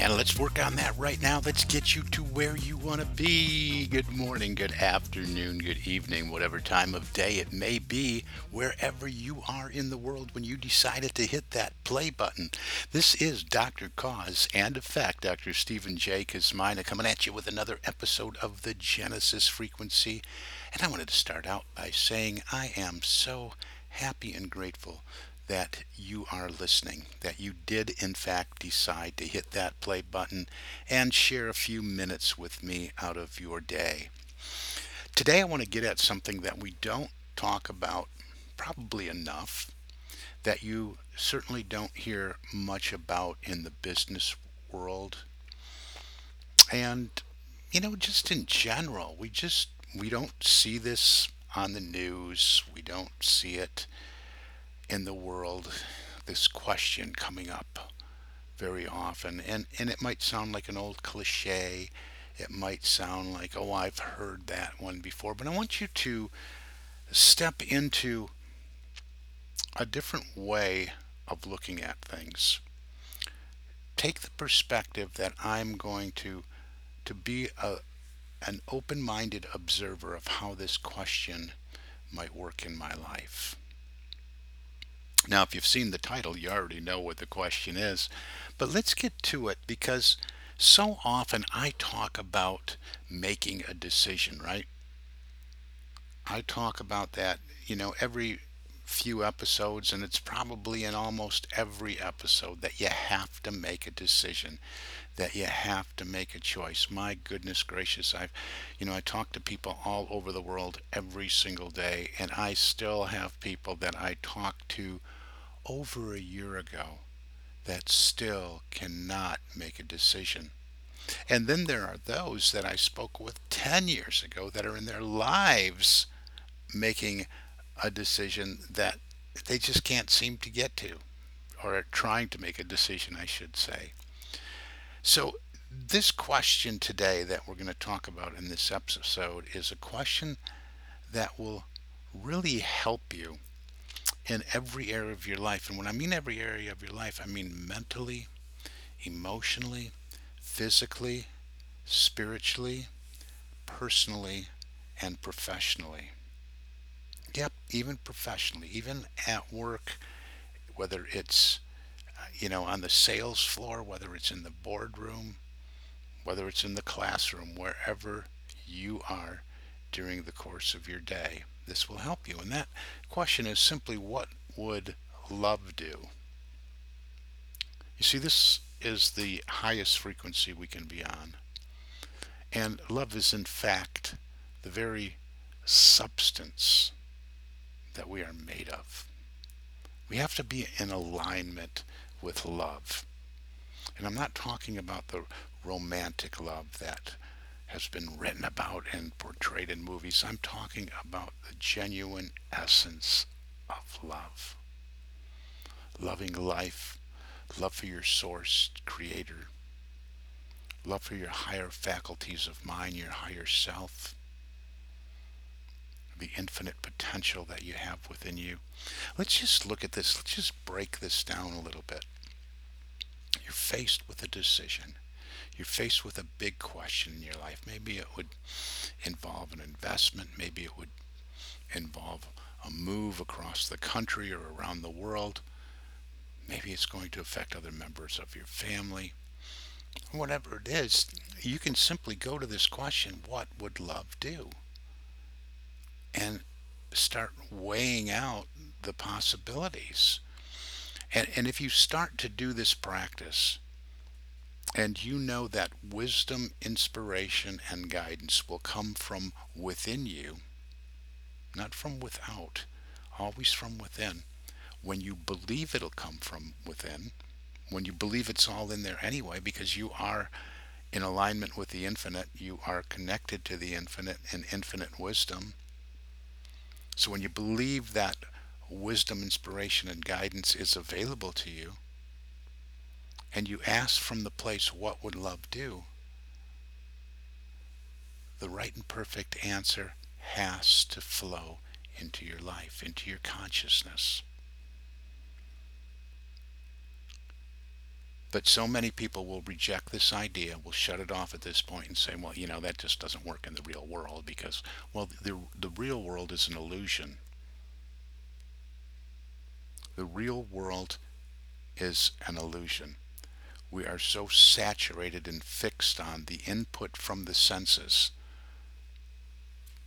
And let's work on that right now. Let's get you to where you want to be. Good morning, good afternoon, good evening, whatever time of day it may be, wherever you are in the world when you decided to hit that play button. This is Dr. Cause and Effect, Dr. Stephen J. Kosmyna, coming at you with another episode of the Genesis Frequency. And I wanted to start out by saying I am so happy and grateful that you are listening, that you did in fact decide to hit that play button and share a few minutes with me out of your day. Today I want to get at something that we don't talk about probably enough, that you certainly don't hear much about in the business world. And, you know, just in general, we don't see this on the news. We don't see it in the world, this question coming up very often. And it might sound like an old cliche. It might sound like, oh, I've heard that one before. But I want you to step into a different way of looking at things. Take the perspective that I'm going to be an open-minded observer of how this question might work in my life. Now, if you've seen the title, you already know what the question is, but let's get to it, because so often I talk about making a decision, right? I talk about that, you know, every few episodes, and it's probably in almost every episode that you have to make a decision, that you have to make a choice. My goodness gracious, I talk to people all over the world every single day, and I still have people that I talked to over a year ago that still cannot make a decision. And then there are those that I spoke with 10 years ago that are in their lives making a decision that they just can't seem to get to, or are trying to make a decision, I should say. So this question today that we're going to talk about in this episode is a question that will really help you in every area of your life. And when I mean every area of your life, I mean mentally, emotionally, physically, spiritually, personally, and professionally. Yep, even professionally, even at work, whether it's, you know, on the sales floor, whether it's in the boardroom, whether it's in the classroom, wherever you are during the course of your day, this will help you. And that question is simply, what would love do? You see, this is the highest frequency we can be on. And love is, in fact, the very substance that we are made of. We have to be in alignment with love. And I'm not talking about the romantic love that has been written about and portrayed in movies. I'm talking about the genuine essence of love. Loving life, love for your source, creator, love for your higher faculties of mind, your higher self, the infinite potential that you have within you. Let's just look at this. Let's just break this down a little bit. You're faced with a decision. You're faced with a big question in your life. Maybe it would involve an investment. Maybe it would involve a move across the country or around the world. Maybe it's going to affect other members of your family. Whatever it is, you can simply go to this question, what would love do? And start weighing out the possibilities. And if you start to do this practice, and you know that wisdom, inspiration, and guidance will come from within you, not from without, always from within. When you believe it'll come from within, when you believe it's all in there anyway, because you are in alignment with the infinite, you are connected to the infinite and infinite wisdom. So when you believe that wisdom, inspiration, and guidance is available to you, and you ask from the place, what would love do? The right and perfect answer has to flow into your life, into your consciousness. But so many people will reject this idea, will shut it off at this point and say, well, you know, that just doesn't work in the real world because, well, the real world is an illusion. The real world is an illusion. We are so saturated and fixed on the input from the senses,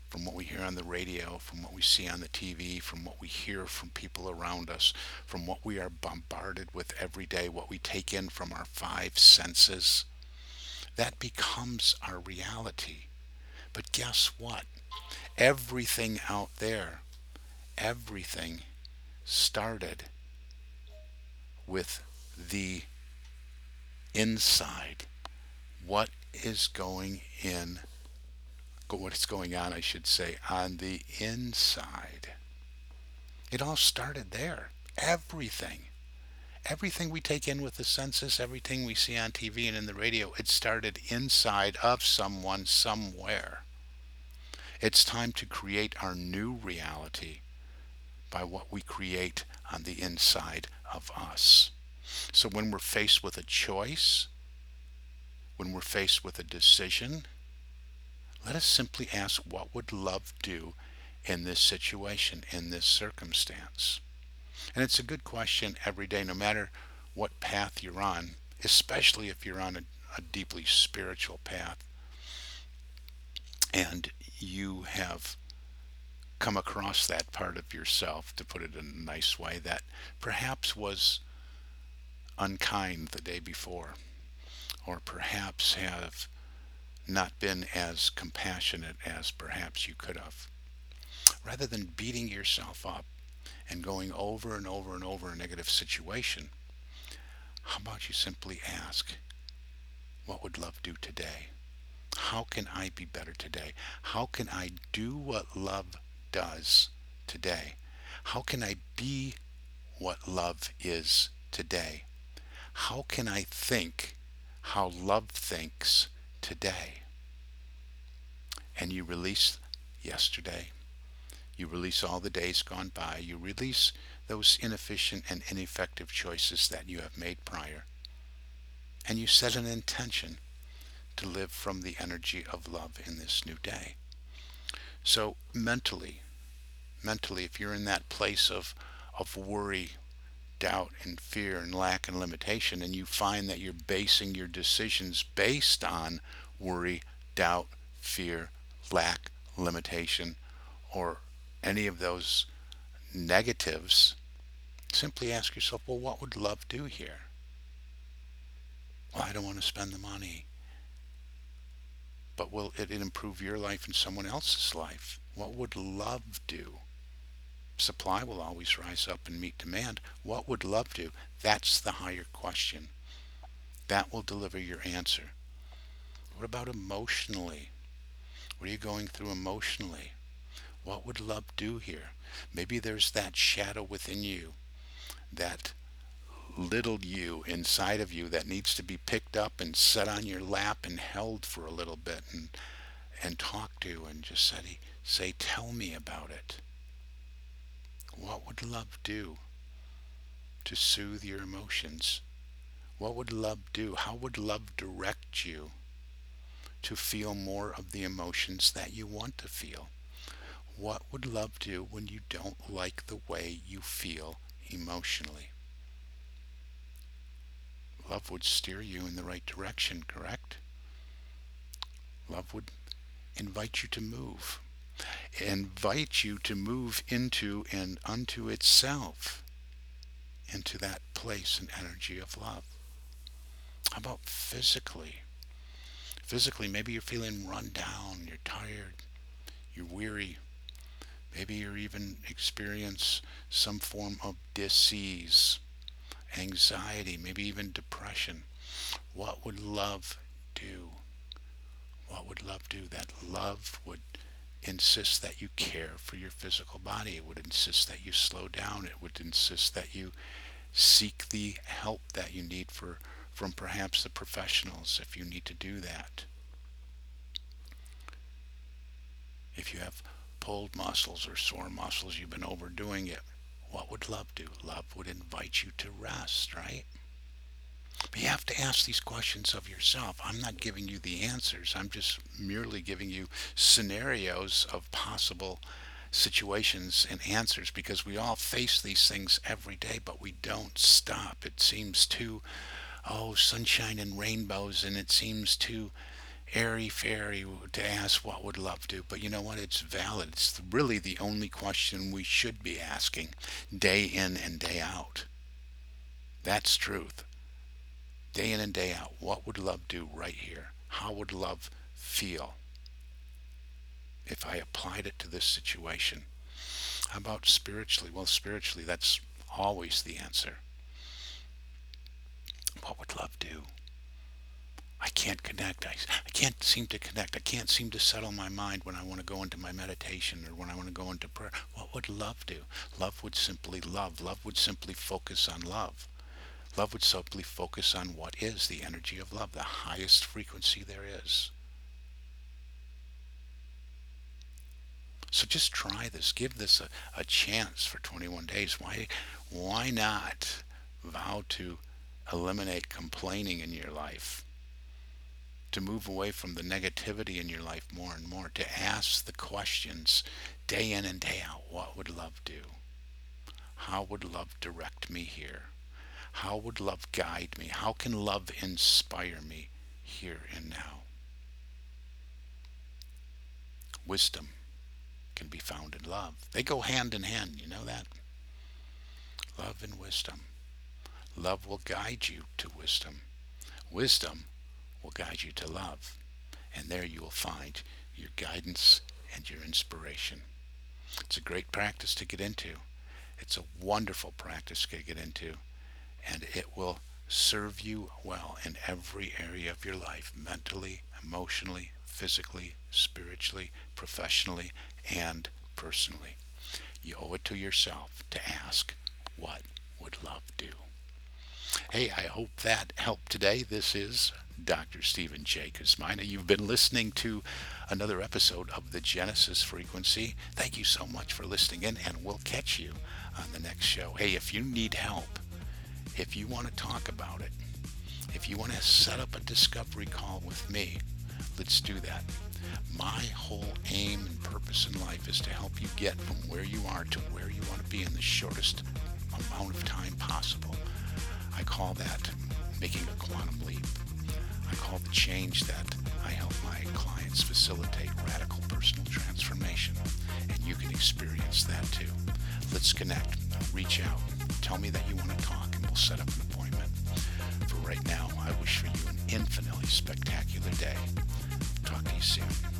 from what we hear on the radio, from what we see on the TV, from what we hear from people around us, from what we are bombarded with every day, what we take in from our five senses, that becomes our reality. But guess what? Everything out there, everything started with the inside. What is going in? What's going on, I should say, on the inside. It all started there. Everything. Everything we take in with the senses, everything we see on TV and in the radio, it started inside of someone, somewhere. It's time to create our new reality by what we create on the inside of us. So when we're faced with a choice, when we're faced with a decision, let us simply ask, what would love do in this situation, in this circumstance? And it's a good question every day, no matter what path you're on, especially if you're on a deeply spiritual path and you have come across that part of yourself, to put it in a nice way, that perhaps was unkind the day before, or perhaps have not been as compassionate as perhaps you could have. Rather than beating yourself up and going over and over and over a negative situation, how about you simply ask, what would love do today? How can I be better today? How can I do what love does today? How can I be what love is today? How can I think how love thinks today? And you release yesterday, you release all the days gone by, you release those inefficient and ineffective choices that you have made prior, and you set an intention to live from the energy of love in this new day. So mentally, if you're in that place of worry, doubt, and fear, and lack, and limitation, and you find that you're basing your decisions based on worry, doubt, fear, lack, limitation, or any of those negatives, simply ask yourself, well, what would love do here? Well, I don't want to spend the money. But will it improve your life and someone else's life? What would love do? Supply will always rise up and meet demand. What would love do? That's the higher question. That will deliver your answer. What about emotionally? What are you going through emotionally? What would love do here? Maybe there's that shadow within you, that little you inside of you that needs to be picked up and set on your lap and held for a little bit and talked to, and just say, tell me about it. What would love do to soothe your emotions? What would love do? How would love direct you to feel more of the emotions that you want to feel? What would love do when you don't like the way you feel emotionally? Love would steer you in the right direction, correct? Love would invite you to move. invite you to move into and unto itself, into that place and energy of love. How about physically? Physically, maybe you're feeling run down, you're tired, you're weary. Maybe you're even experience some form of disease, anxiety, maybe even depression. What would love do? What would love do? That love would insist that you care for your physical body. It would insist that you slow down. It would insist that you seek the help that you need from perhaps the professionals if you need to do that. If you have pulled muscles or sore muscles, you've been overdoing it. What would love do? Love would invite you to rest, right? But you have to ask these questions of yourself. I'm not giving you the answers. I'm just merely giving you scenarios of possible situations and answers, because we all face these things every day, but we don't stop. It seems too, oh, sunshine and rainbows, and it seems too airy-fairy to ask what would love do. But you know what? It's valid. It's really the only question we should be asking day in and day out. That's truth. Day in and day out, what would love do right here? How would love feel if I applied it to this situation? How about spiritually? Well, spiritually, that's always the answer. What would love do? I can't connect. I can't seem to connect. I can't seem to settle my mind when I want to go into my meditation or when I want to go into prayer. What would love do? Love would simply love. Love would simply focus on love. Love would simply focus on what is the energy of love, the highest frequency there is. So just try this. Give this a chance for 21 days. Why not vow to eliminate complaining in your life? To move away from the negativity in your life more and more. To ask the questions day in and day out. What would love do? How would love direct me here? How would love guide me? How can love inspire me here and now? Wisdom can be found in love. They go hand in hand, you know that? Love and wisdom. Love will guide you to wisdom. Wisdom will guide you to love. And there you will find your guidance and your inspiration. It's a great practice to get into. It's a wonderful practice to get into. And it will serve you well in every area of your life, mentally, emotionally, physically, spiritually, professionally, and personally. You owe it to yourself to ask, what would love do? Hey, I hope that helped today. This is Dr. Stephen J. Kosmyna. You've been listening to another episode of the Genesis Frequency. Thank you so much for listening in, and we'll catch you on the next show. Hey, if you need help, if you want to talk about it, if you want to set up a discovery call with me, let's do that. My whole aim and purpose in life is to help you get from where you are to where you want to be in the shortest amount of time possible. I call that making a quantum leap. I call the change that I help my clients facilitate radical personal transformation. And you can experience that too. Let's connect. Reach out. Tell me that you want to talk, and we'll set up an appointment. For right now, I wish for you an infinitely spectacular day. Talk to you soon.